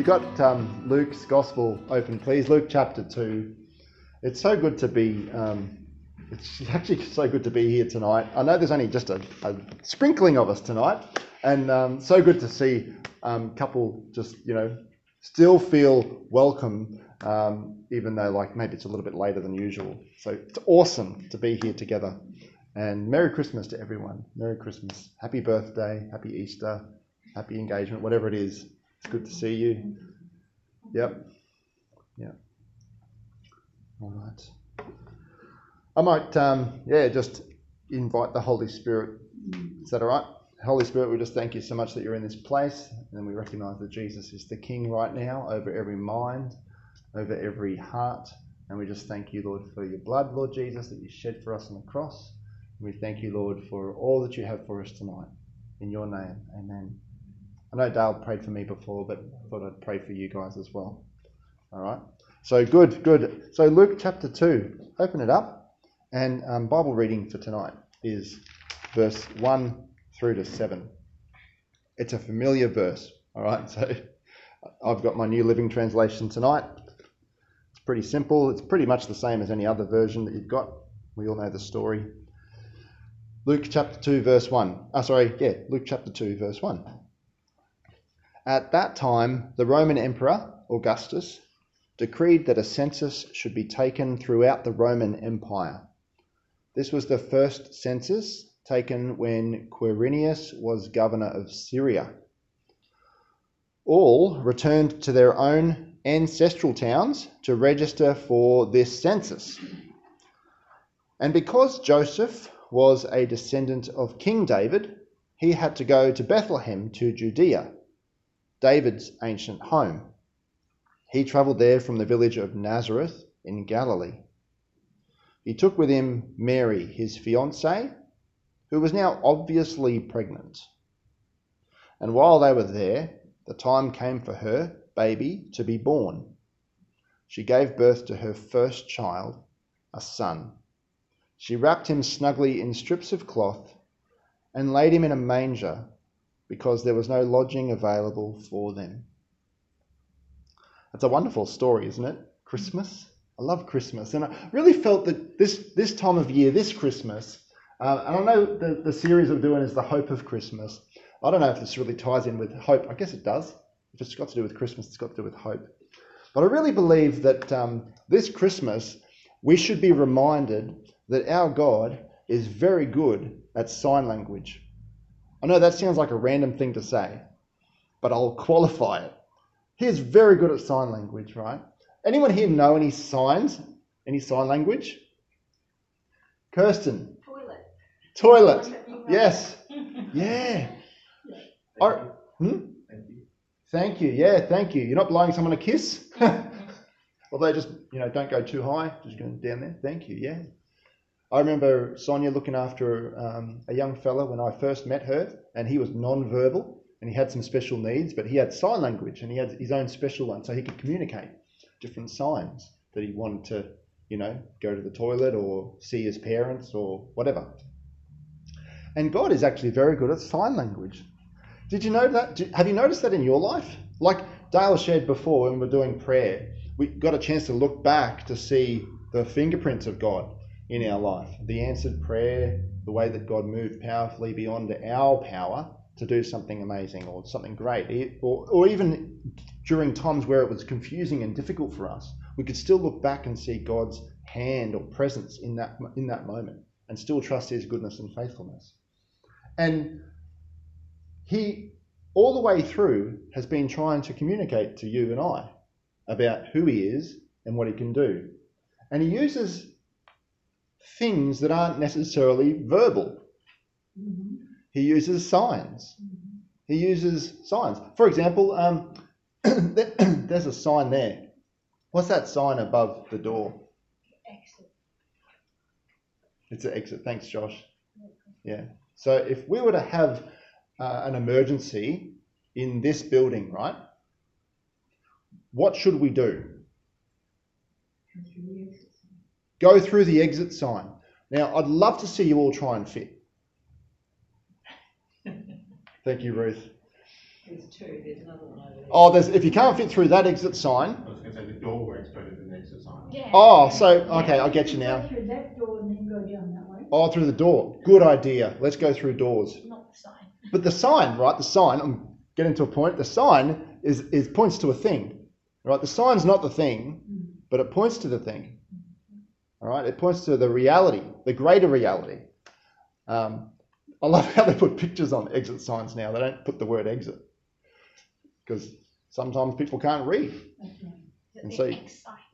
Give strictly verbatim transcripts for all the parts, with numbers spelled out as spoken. you got um, Luke's Gospel open, please, Luke chapter two. It's so good to be, um, it's actually so good to be here tonight. I know there's only just a, a sprinkling of us tonight, and um, so good to see a um, couple just, you know, still feel welcome, um, even though like maybe it's a little bit later than usual. So it's awesome to be here together. And Merry Christmas to everyone. Merry Christmas. Happy birthday. Happy Easter. Happy engagement. Whatever it is. It's good to see you. Yep. Yep. All right. I might, um, yeah, just invite the Holy Spirit. Is that all right? Holy Spirit, we just thank you so much that you're in this place. And we recognise that Jesus is the King right now over every mind, over every heart. And we just thank you, Lord, for your blood, Lord Jesus, that you shed for us on the cross. We thank you, Lord, for all that you have for us tonight. In your name, amen. I know Dale prayed for me before, but I thought I'd pray for you guys as well. All right. So good, good. So Luke chapter two, open it up. And um, Bible reading for tonight is verse one through to seven. It's a familiar verse. All right. So I've got my New Living Translation tonight. It's pretty simple. It's pretty much the same as any other version that you've got. We all know the story. Luke chapter two, verse one. Ah, sorry, yeah, Luke chapter two, verse one. At that time, the Roman Emperor, Augustus, decreed that a census should be taken throughout the Roman Empire. This was the first census taken when Quirinius was governor of Syria. All returned to their own ancestral towns to register for this census. And because Joseph was a descendant of King David, he had to go to Bethlehem to Judea, David's ancient home. He travelled there from the village of Nazareth in Galilee. He took with him Mary, his fiancée, who was now obviously pregnant. And while they were there, the time came for her baby to be born. She gave birth to her first child, a son. She wrapped him snugly in strips of cloth and laid him in a manger because there was no lodging available for them. That's a wonderful story, isn't it? Christmas. I love Christmas. And I really felt that this, this time of year, this Christmas, uh, and I know the, the series I'm doing is The Hope of Christmas. I don't know if this really ties in with hope. I guess it does. If it's got to do with Christmas, it's got to do with hope. But I really believe that um, this Christmas, we should be reminded that our God is very good at sign language. I know that sounds like a random thing to say, but I'll qualify it. He is very good at sign language, right? Anyone here know any signs? Any sign language? Kirsten? Toilet. Toilet. Yes. Yeah. Thank I, hmm? Thank you. Thank you. Yeah, thank you. You're not blowing someone a kiss? Although just, you know, don't go too high. Just go down there. Thank you. Yeah. I remember Sonia looking after um, a young fella when I first met her, and he was non-verbal, and he had some special needs, but he had sign language, and he had his own special one, so he could communicate different signs that he wanted to, you know, go to the toilet or see his parents or whatever. And God is actually very good at sign language. Did you know that? Did, have you noticed that in your life? Like Dale shared before when we were doing prayer, we got a chance to look back to see the fingerprints of God in our life, the answered prayer, the way that God moved powerfully beyond our power to do something amazing or something great, or, or even during times where it was confusing and difficult for us, we could still look back and see God's hand or presence in that in that moment and still trust his goodness and faithfulness. And he, all the way through, has been trying to communicate to you and I about who he is and what he can do. And he uses things that aren't necessarily verbal. Mm-hmm. He uses signs. Mm-hmm. He uses signs. For example, um, there's a sign there. What's that sign above the door? Exit. It's an exit. Thanks, Josh. Yeah. So if we were to have uh, an emergency in this building, right, what should we do? Go through the exit sign. Now, I'd love to see you all try and fit. Thank you, Ruth. There's two. There's another one over there. Oh, there's, if you can't fit through that exit sign. I was going to say the doorway's better than the exit sign. Yeah. Oh, so, okay, I get you now. Through that door and then go down that way. Oh, through the door. Good idea. Let's go through doors. Not the sign. But the sign, right, the sign, I'm getting to a point, the sign is, is points to a thing, right? The sign's not the thing, mm-hmm. but it points to the thing, all right? It points to the reality, the greater reality. Um, I love how they put pictures on exit signs now. They don't put the word exit because sometimes people can't read. Okay. And so you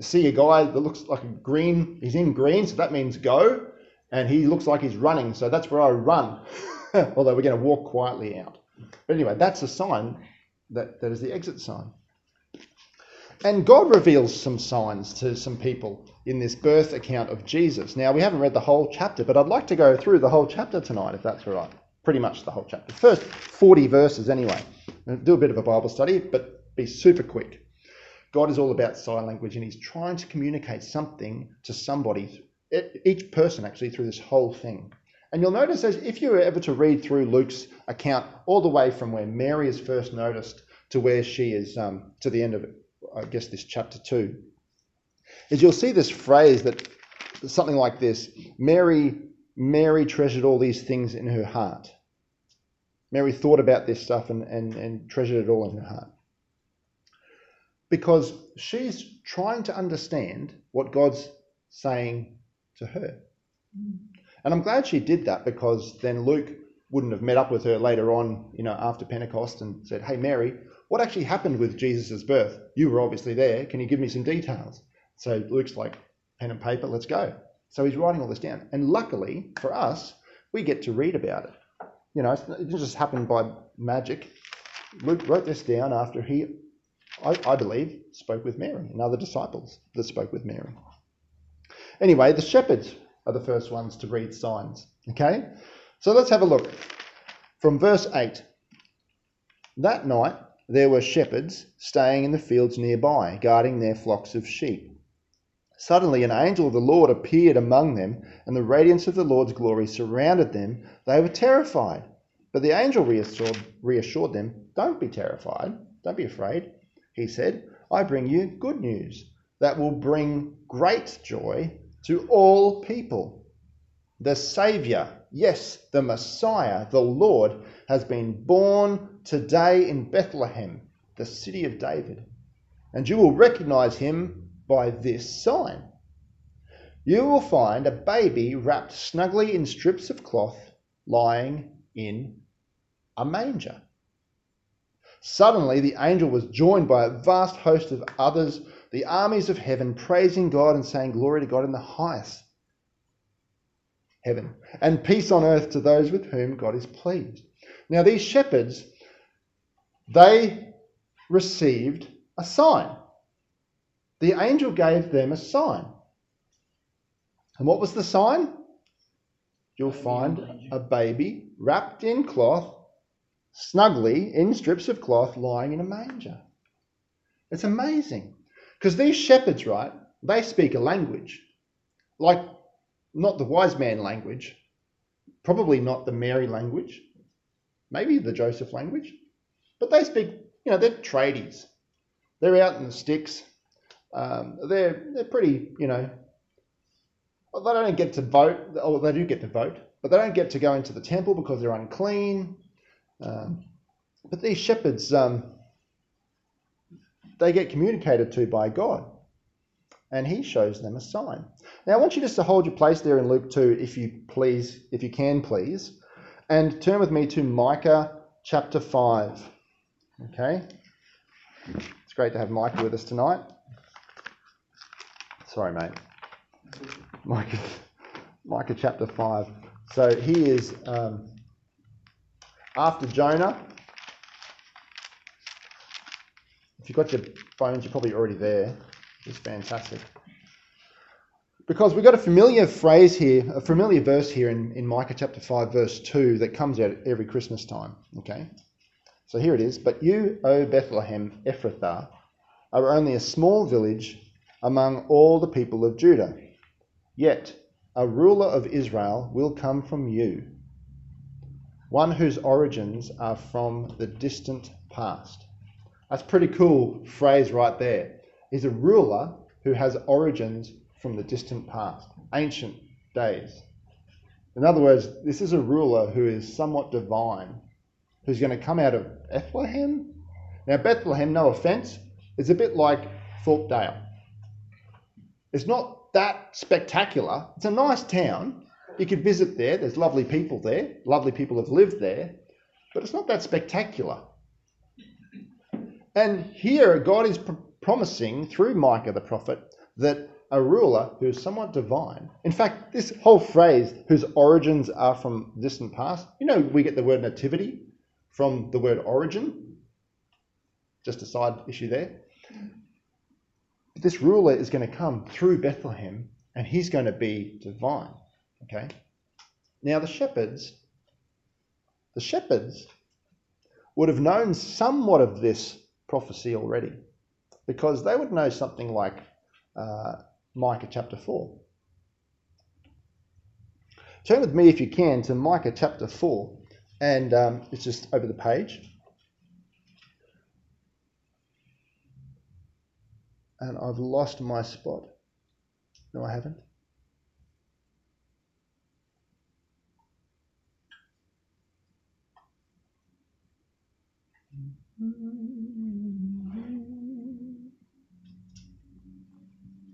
see a guy that looks like a green, he's in green, so that means go, and he looks like he's running, so that's where I run. Although we're going to walk quietly out. But anyway, that's a sign that, that is the exit sign. And God reveals some signs to some people in this birth account of Jesus. Now, we haven't read the whole chapter, but I'd like to go through the whole chapter tonight, if that's all right. Pretty much the whole chapter. First forty verses anyway. Do a bit of a Bible study, but be super quick. God is all about sign language, and he's trying to communicate something to somebody, each person actually, through this whole thing. And you'll notice as if you were ever to read through Luke's account all the way from where Mary is first noticed to where she is, um, to the end of, I guess, this chapter two, is you'll see this phrase that something like this, Mary, Mary treasured all these things in her heart. Mary thought about this stuff and, and, and treasured it all in her heart. Because she's trying to understand what God's saying to her. And I'm glad she did that, because then Luke wouldn't have met up with her later on, you know, after Pentecost and said, hey, Mary, what actually happened with Jesus' birth? You were obviously there. Can you give me some details? So Luke's like, pen and paper, let's go. So he's writing all this down. And luckily for us, we get to read about it. You know, it didn't just happen by magic. Luke wrote this down after he, I, I believe, spoke with Mary and other disciples that spoke with Mary. Anyway, the shepherds are the first ones to read signs, okay? So let's have a look. From verse eight, that night there were shepherds staying in the fields nearby, guarding their flocks of sheep. Suddenly an angel of the Lord appeared among them, and the radiance of the Lord's glory surrounded them. They were terrified, but the angel reassured, reassured them, don't be terrified, don't be afraid. He said, I bring you good news that will bring great joy to all people. The Saviour, yes, the Messiah, the Lord, has been born today in Bethlehem, the city of David. And you will recognize him by this sign. You will find a baby wrapped snugly in strips of cloth, lying in a manger. Suddenly the angel was joined by a vast host of others, the armies of heaven, praising God and saying glory to God in the highest heaven, and peace on earth to those with whom God is pleased. Now these shepherds, they received a sign. The angel gave them a sign. And what was the sign? You'll find a baby wrapped in cloth, snugly in strips of cloth, lying in a manger. It's amazing. Because these shepherds, right, they speak a language, like not the wise man language, probably not the Mary language, maybe the Joseph language, but they speak, you know, they're tradies. They're out in the sticks. Um, they're they're pretty, you know, they don't get to vote, or they do get to vote, but they don't get to go into the temple because they're unclean. Um, but these shepherds, um, they get communicated to by God, and he shows them a sign. Now, I want you just to hold your place there in Luke two, if you please, if you can please, and turn with me to Micah chapter five, okay? It's great to have Micah with us tonight. Sorry, mate. Micah, Micah chapter five. So he is, um, after Jonah. If you've got your phones, you're probably already there. It's fantastic. Because we've got a familiar phrase here, a familiar verse here in, in Micah chapter five, verse two, that comes out every Christmas time. Okay? So here it is. But you, O Bethlehem Ephrathah, are only a small village among all the people of Judah. Yet a ruler of Israel will come from you. one whose origins are from the distant past. That's a pretty cool phrase right there. He's a ruler who has origins from the distant past, ancient days. In other words, this is a ruler who is somewhat divine, who's going to come out of Bethlehem. Now, Bethlehem, no offense, is a bit like Thorpedale. It's not that spectacular. It's a nice town. You could visit there. There's lovely people there. Lovely people have lived there. But it's not that spectacular. And here, God is pr- promising through Micah the prophet that a ruler who is somewhat divine. In fact, this whole phrase, whose origins are from distant past, you know, we get the word nativity from the word origin. Just a side issue there. But this ruler is going to come through Bethlehem, and he's going to be divine. Okay. Now the shepherds, the shepherds would have known somewhat of this prophecy already, because they would know something like uh, Micah chapter four. Turn with me, if you can, to Micah chapter four, and um, it's just over the page. And I've lost my spot. No, I haven't.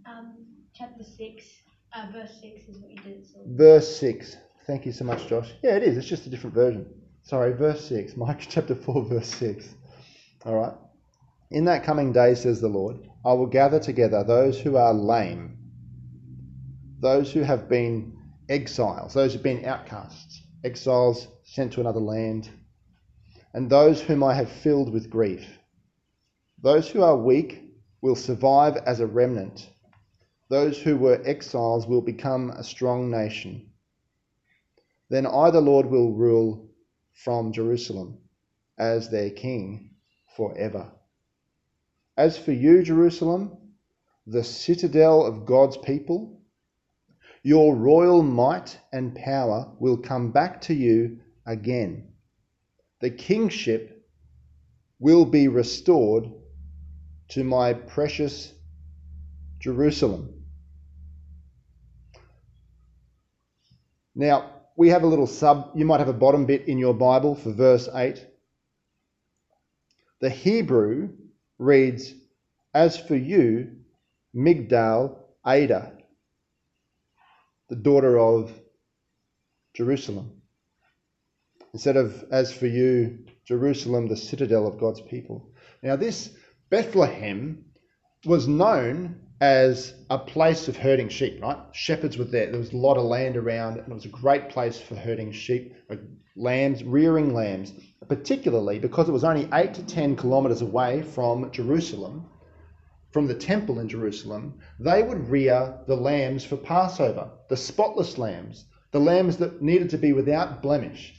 Um, chapter six, uh, verse six is what you did. So. Verse six. Thank you so much, Josh. Yeah, it is. It's just a different version. Sorry, verse six. Micah chapter four, verse six. All right. In that coming day, says the Lord, I will gather together those who are lame, those who have been exiles, those who have been outcasts, exiles sent to another land, and those whom I have filled with grief. Those who are weak will survive as a remnant. Those who were exiles will become a strong nation. Then I, the Lord, will rule from Jerusalem as their king forever. As for you, Jerusalem, the citadel of God's people, your royal might and power will come back to you again. The kingship will be restored to my precious Jerusalem. Now, we have a little sub, you might have a bottom bit in your Bible for verse eight. The Hebrew reads, as for you, Migdal Ada, the daughter of Jerusalem. Instead of, as for you, Jerusalem, the citadel of God's people. Now, this Bethlehem was known as a place of herding sheep, right? Shepherds were there. There was a lot of land around, and it was a great place for herding sheep, lambs, rearing lambs, particularly because it was only eight to ten kilometers away from Jerusalem, from the temple in Jerusalem. They would rear the lambs for Passover, the spotless lambs, the lambs that needed to be without blemish.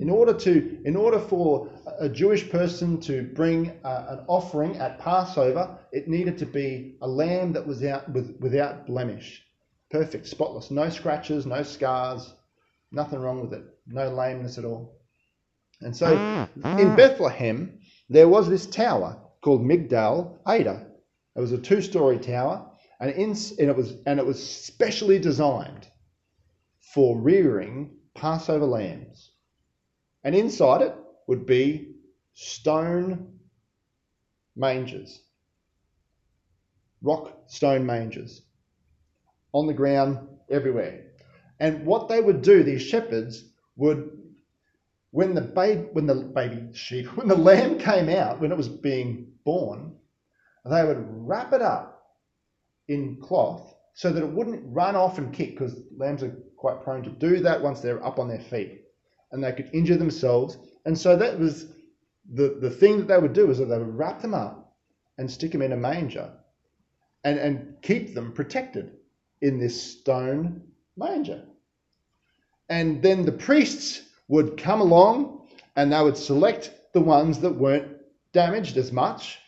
In order to, in order for a Jewish person to bring uh, an offering at Passover, it needed to be a lamb that was out with, without blemish, perfect, spotless, no scratches, no scars, nothing wrong with it, no lameness at all. And so, in Bethlehem, there was this tower called Migdal Ada. It was a two-story tower, and, in, and it was and it was specially designed for rearing Passover lambs. And inside it would be stone mangers, rock stone mangers, on the ground everywhere. And what they would do, these shepherds would, when the baby, when the baby sheep, when the lamb came out, when it was being born, they would wrap it up in cloth so that it wouldn't run off and kick, because lambs are quite prone to do that once they're up on their feet. And they could injure themselves. And so that was the, the thing that they would do, is that they would wrap them up and stick them in a manger and, and keep them protected in this stone manger. And then the priests would come along and they would select the ones that weren't damaged as much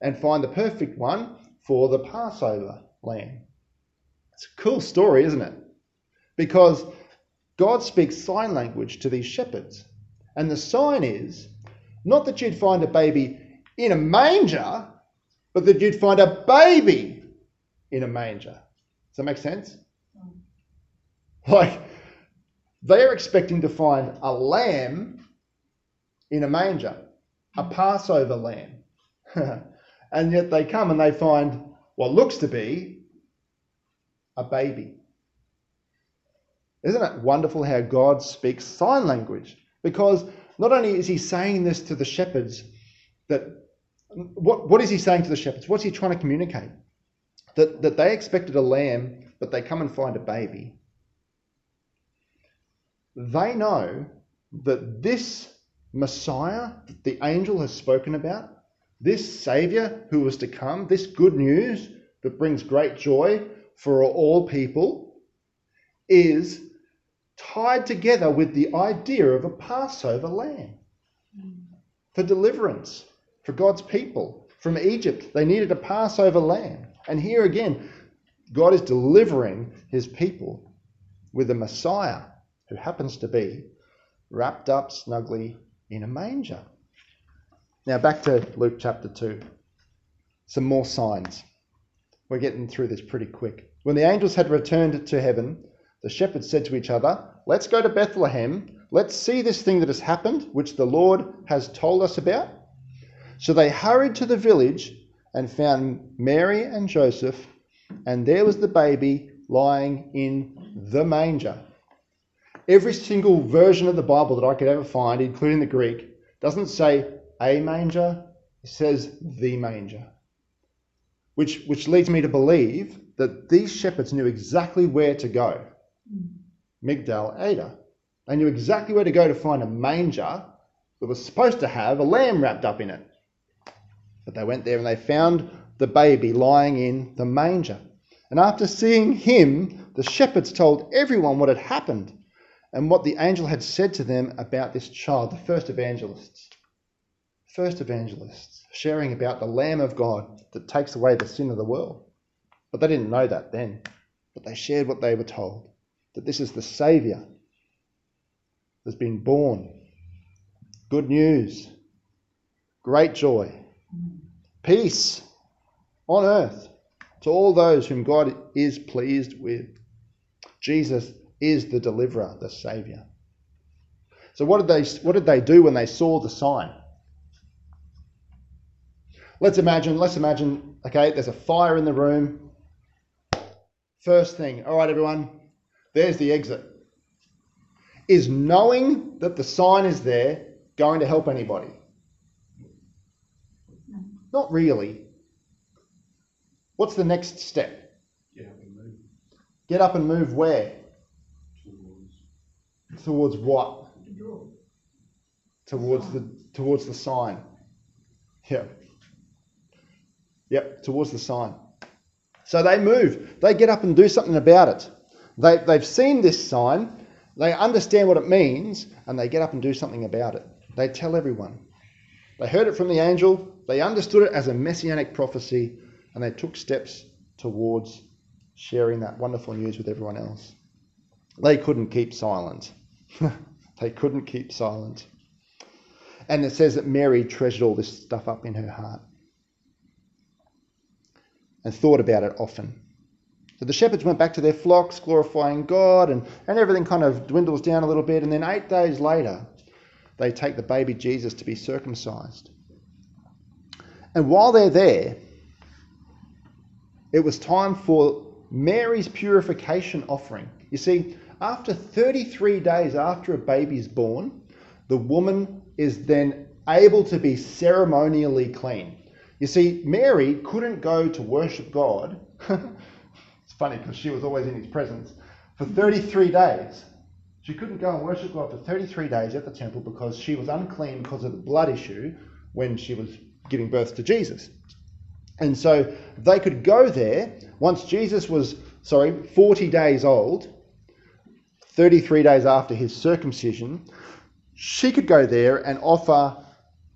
and find the perfect one for the Passover lamb. It's a cool story, isn't it? Because God speaks sign language to these shepherds. And the sign is not that you'd find a baby in a manger, but that you'd find a baby in a manger. Does that make sense? Like, they're expecting to find a lamb in a manger, a Passover lamb. And yet they come and they find what looks to be a baby. Isn't it wonderful how God speaks sign language? Because not only is he saying this to the shepherds, that what, what is he saying to the shepherds? What's he trying to communicate? That, that they expected a lamb, but they come and find a baby. They know that this Messiah that the angel has spoken about, this Saviour who was to come, this good news that brings great joy for all people, is tied together with the idea of a Passover lamb for deliverance, for God's people. From Egypt, they needed a Passover lamb. And here again, God is delivering his people with a Messiah who happens to be wrapped up snugly in a manger. Now back to Luke chapter two. Some more signs. We're getting through this pretty quick. When the angels had returned to heaven, the shepherds said to each other, "Let's go to Bethlehem. Let's see this thing that has happened, which the Lord has told us about." So they hurried to the village and found Mary and Joseph, and there was the baby lying in the manger. Every single version of the Bible that I could ever find, including the Greek, doesn't say a manger, it says the manger. Which, which leads me to believe that these shepherds knew exactly where to go. Migdal Ada. They knew exactly where to go to find a manger that was supposed to have a lamb wrapped up in it. But they went there and they found the baby lying in the manger. And after seeing him, the shepherds told everyone what had happened and what the angel had said to them about this child, the first evangelists. First evangelists, sharing about the Lamb of God that takes away the sin of the world. But they didn't know that then. But they shared what they were told, that this is the Saviour that's been born. Good news, great joy, peace on earth to all those whom God is pleased with. Jesus is the deliverer, the Saviour. So what did they what did they do when they saw the sign? Let's imagine, let's imagine, okay, there's a fire in the room. First thing, all right, everyone, there's the exit. Is knowing that the sign is there going to help anybody? No. Not really. What's the next step? Get up and move. Get up and move where? Towards what? Towards the towards the sign. Yeah. Yep, towards the sign. So they move. They get up and do something about it. They, they've seen this sign. They understand what it means. And they get up and do something about it. They tell everyone. They heard it from the angel. They understood it as a messianic prophecy. And they took steps towards sharing that wonderful news with everyone else. They couldn't keep silent. They couldn't keep silent. And it says that Mary treasured all this stuff up in her heart and thought about it often. So the shepherds went back to their flocks, glorifying God, and, and everything kind of dwindles down a little bit. And then eight days later, they take the baby Jesus to be circumcised. And while they're there, it was time for Mary's purification offering. You see, after thirty-three days after a baby is born, the woman is then able to be ceremonially clean. You see, Mary couldn't go to worship God. It's funny because she was always in his presence. For thirty-three days, she couldn't go and worship God for thirty-three days at the temple because she was unclean because of the blood issue when she was giving birth to Jesus. And so they could go there once Jesus was, sorry, forty days old, thirty-three days after his circumcision, she could go there and offer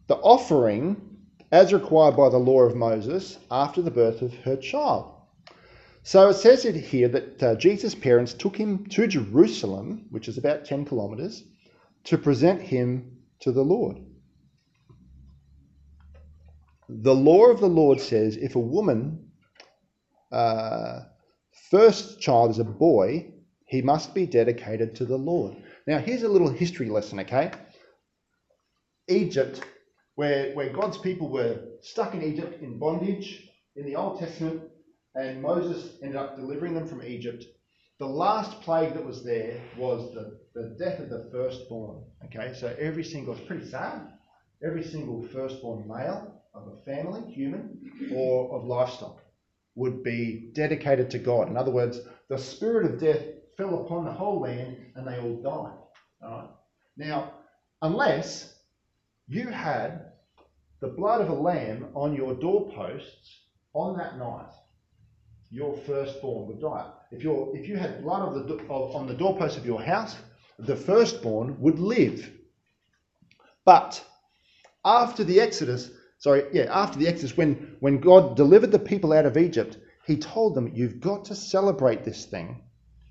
the offering as required by the law of Moses after the birth of her child. So it says it here that uh, Jesus' parents took him to Jerusalem, which is about ten kilometres, to present him to the Lord. The law of the Lord says if a woman, uh, first child is a boy, he must be dedicated to the Lord. Now, here's a little history lesson, okay? Egypt, where, where God's people were stuck in Egypt in bondage in the Old Testament, and Moses ended up delivering them from Egypt. The last plague that was there was the, the death of the firstborn, okay? So every single, it's pretty sad, every single firstborn male of a family, human, or of livestock would be dedicated to God. In other words, the spirit of death fell upon the whole land and they all died. All right? Now, unless you had the blood of a lamb on your doorposts on that night, your firstborn would die. If you if you had blood of the, of, on the doorpost of your house, the firstborn would live. But after the Exodus, sorry, yeah, after the Exodus, when, when God delivered the people out of Egypt, he told them, you've got to celebrate this thing.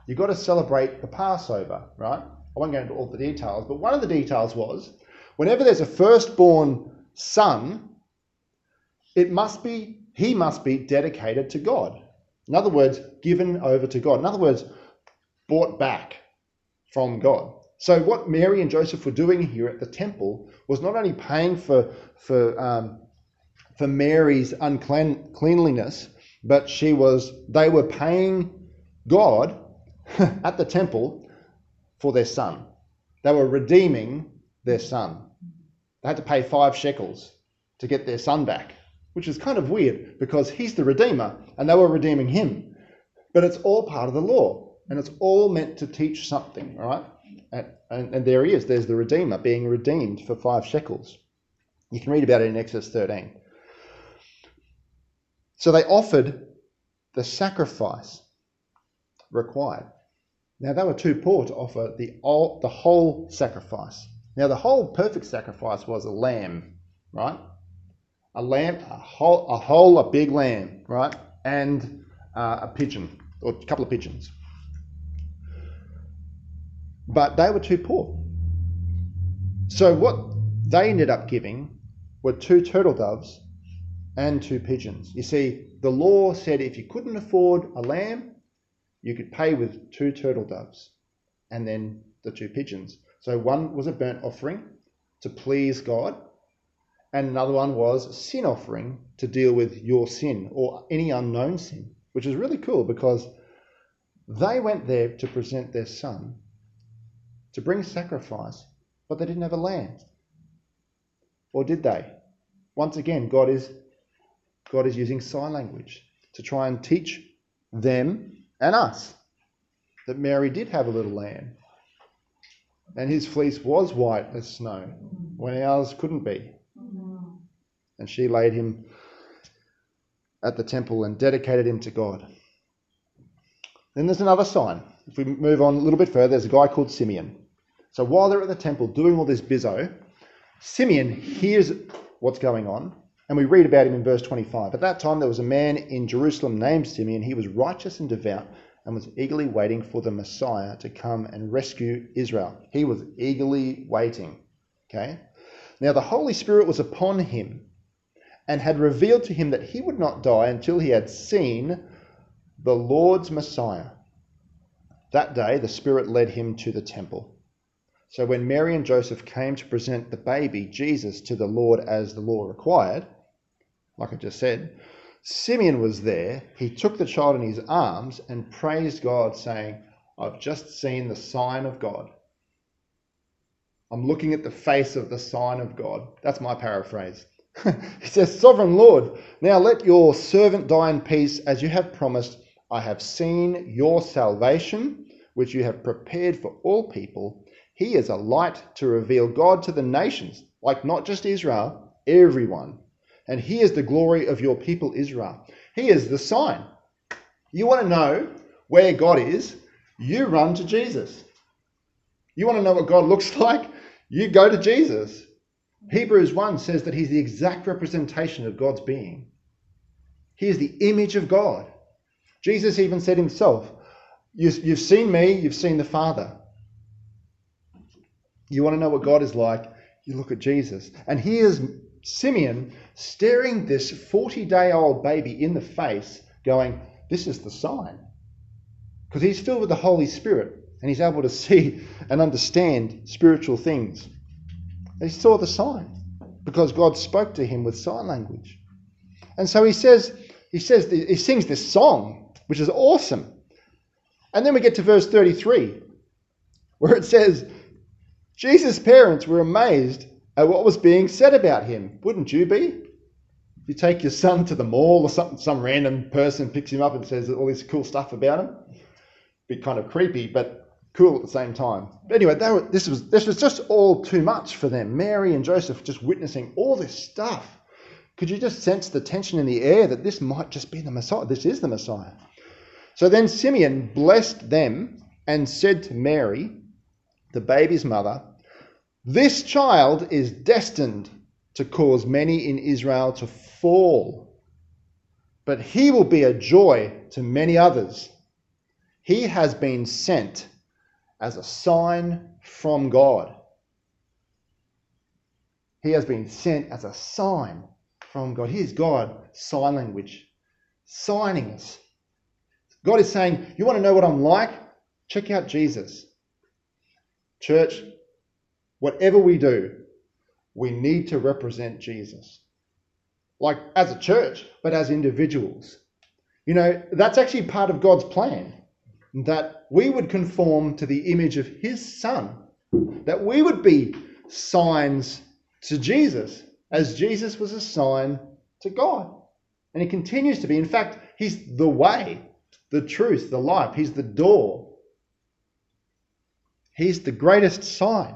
You've got to celebrate the Passover, right? I won't go into all the details, but one of the details was, whenever there's a firstborn son, it must be he must be dedicated to God. In other words, given over to God. In other words, bought back from God. So what Mary and Joseph were doing here at the temple was not only paying for for um, for Mary's uncleanliness, but she was they were paying God at the temple for their son. They were redeeming their son. They had to pay five shekels to get their son back, which is kind of weird because he's the redeemer and they were redeeming him. But it's all part of the law and it's all meant to teach something, all right? And, and, and there he is. There's the redeemer being redeemed for five shekels. You can read about it in Exodus thirteen. So they offered the sacrifice required. Now they were too poor to offer the, all, the whole sacrifice. Now the whole perfect sacrifice was a lamb, right? A lamb, a whole, a whole, a big lamb, right? And uh, a pigeon, or a couple of pigeons. But they were too poor. So what they ended up giving were two turtle doves and two pigeons. You see, the law said if you couldn't afford a lamb, you could pay with two turtle doves and then the two pigeons. So one was a burnt offering to please God, and another one was a sin offering to deal with your sin or any unknown sin, which is really cool because they went there to present their son, to bring sacrifice, but they didn't have a lamb. Or did they? Once again, God is, God is using sign language to try and teach them and us that Mary did have a little lamb and his fleece was white as snow when ours couldn't be. And she laid him at the temple and dedicated him to God. Then there's another sign. If we move on a little bit further, there's a guy called Simeon. So while they're at the temple doing all this bizzo, Simeon hears what's going on, and we read about him in verse twenty-five. At that time, there was a man in Jerusalem named Simeon. He was righteous and devout and was eagerly waiting for the Messiah to come and rescue Israel. He was eagerly waiting. Okay. Now the Holy Spirit was upon him and had revealed to him that he would not die until he had seen the Lord's Messiah. That day, the Spirit led him to the temple. So when Mary and Joseph came to present the baby, Jesus, to the Lord as the law required, like I just said, Simeon was there. He took the child in his arms and praised God, saying, I've just seen the sign of God. I'm looking at the face of the sign of God. That's my paraphrase. He says, Sovereign Lord, now let your servant die in peace as you have promised. I have seen your salvation, which you have prepared for all people. He is a light to reveal God to the nations, like not just Israel, everyone. And he is the glory of your people, Israel. He is the sign. You want to know where God is? You run to Jesus. You want to know what God looks like? You go to Jesus. Hebrews one says that he's the exact representation of God's being. He is the image of God. Jesus even said himself, you've seen me, you've seen the Father. You want to know what God is like? You look at Jesus, and here's Simeon staring this forty-day-old baby in the face, going, this is the sign. Because he's filled with the Holy Spirit, and he's able to see and understand spiritual things. He saw the sign, because God spoke to him with sign language. And so he says, he says, he sings this song, which is awesome. And then we get to verse thirty-three, where it says, Jesus' parents were amazed at what was being said about him. Wouldn't you be? If you take your son to the mall or something, some random person picks him up and says all this cool stuff about him. Be kind of creepy, but cool at the same time. But anyway, they were, this was this was just all too much for them. Mary and Joseph just witnessing all this stuff. Could you just sense the tension in the air that this might just be the Messiah? This is the Messiah. So then Simeon blessed them and said to Mary, the baby's mother, this child is destined to cause many in Israel to fall, but he will be a joy to many others. He has been sent as a sign from God. He has been sent as a sign from God. Here's God, sign language, signing us. God is saying, you want to know what I'm like? Check out Jesus. Church, whatever we do, we need to represent Jesus. Like as a church, but as individuals. You know, that's actually part of God's plan, that we would conform to the image of his son, that we would be signs to Jesus, as Jesus was a sign to God. And he continues to be. In fact, he's the way, the truth, the life. He's the door. He's the greatest sign.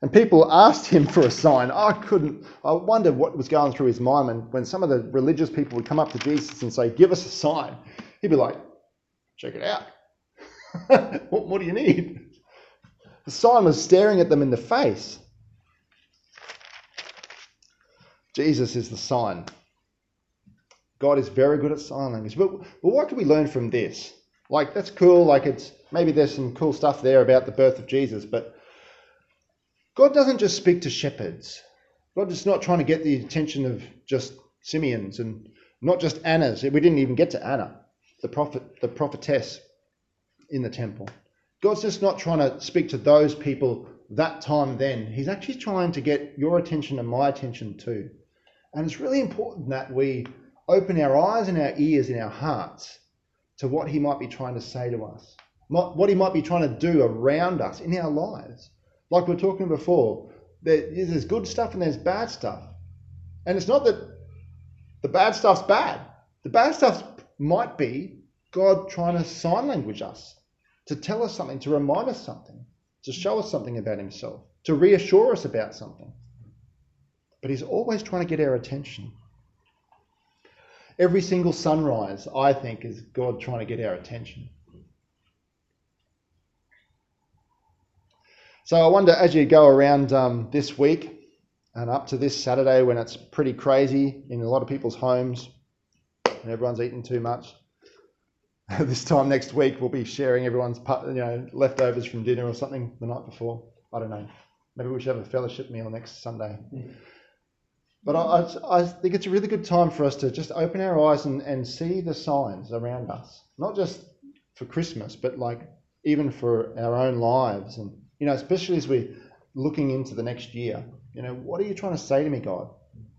And people asked him for a sign. I couldn't, I wondered what was going through his mind when, when some of the religious people would come up to Jesus and say, give us a sign. He'd be like, check it out. What more do you need? The sign was staring at them in the face. Jesus is the sign. God is very good at sign language. But, but what can we learn from this? Like, that's cool. Like, it's maybe there's some cool stuff there about the birth of Jesus, but God doesn't just speak to shepherds. God is not trying to get the attention of just Simeons and not just Annas. We didn't even get to Anna, the prophet, the prophetess in the temple. God's just not trying to speak to those people that time then. He's actually trying to get your attention and my attention too. And it's really important that we open our eyes and our ears and our hearts to what he might be trying to say to us, what he might be trying to do around us in our lives. Like we were talking before, there's good stuff and there's bad stuff. And it's not that the bad stuff's bad. The bad stuff might be God trying to sign language us, to tell us something, to remind us something, to show us something about himself, to reassure us about something. But he's always trying to get our attention. Every single sunrise, I think, is God trying to get our attention. So I wonder, as you go around um, this week and up to this Saturday when it's pretty crazy in a lot of people's homes and everyone's eating too much, this time next week we'll be sharing everyone's you know, leftovers from dinner or something the night before. I don't know. Maybe we should have a fellowship meal next Sunday. But I, I think it's a really good time for us to just open our eyes and, and see the signs around us, not just for Christmas, but like even for our own lives. And, you know, especially as we're looking into the next year, you know, what are you trying to say to me, God?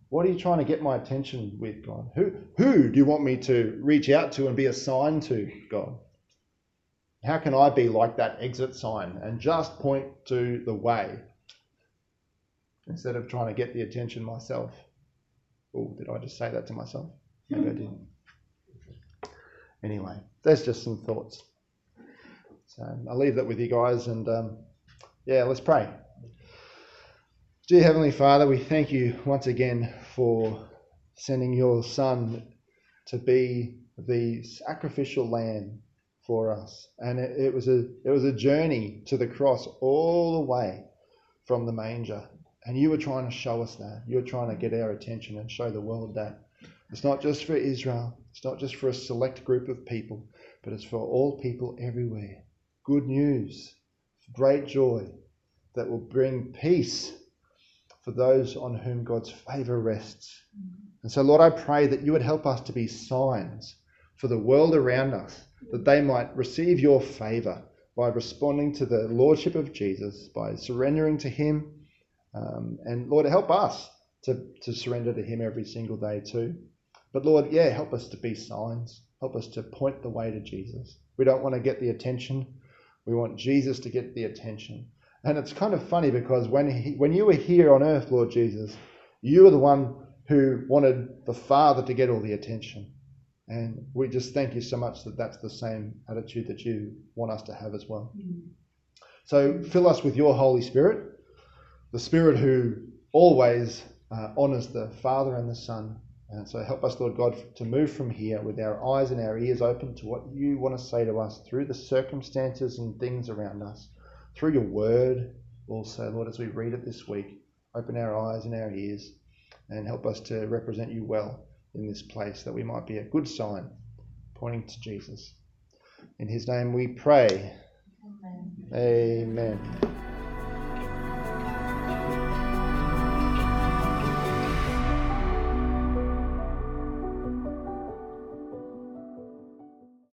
What are you trying to get my attention with, God? Who, who do you want me to reach out to and be a sign to, God? How can I be like that exit sign and just point to the way? Instead of trying to get the attention myself. Oh, did I just say that to myself? Maybe I didn't. Anyway, that's just some thoughts. So I'll leave that with you guys, and um, yeah, let's pray. Dear Heavenly Father, we thank you once again for sending your Son to be the sacrificial lamb for us. And it, it was a it was a journey to the cross all the way from the manger. And you were trying to show us that. You were trying to get our attention and show the world that it's not just for Israel. It's not just for a select group of people, but it's for all people everywhere. Good news, great joy that will bring peace for those on whom God's favour rests. And so, Lord, I pray that you would help us to be signs for the world around us, that they might receive your favour by responding to the lordship of Jesus, by surrendering to him. Um, and, Lord, help us to, to surrender to him every single day too. But, Lord, yeah, help us to be signs. Help us to point the way to Jesus. We don't want to get the attention. We want Jesus to get the attention. And it's kind of funny because when he, when you were here on earth, Lord Jesus, you were the one who wanted the Father to get all the attention. And we just thank you so much that that's the same attitude that you want us to have as well. Mm-hmm. So fill us with your Holy Spirit, the Spirit who always uh, honours the Father and the Son. And so help us, Lord God, to move from here with our eyes and our ears open to what you want to say to us through the circumstances and things around us, through your word also, Lord, as we read it this week. Open our eyes and our ears and help us to represent you well in this place, that we might be a good sign pointing to Jesus. In his name we pray. Amen. Amen.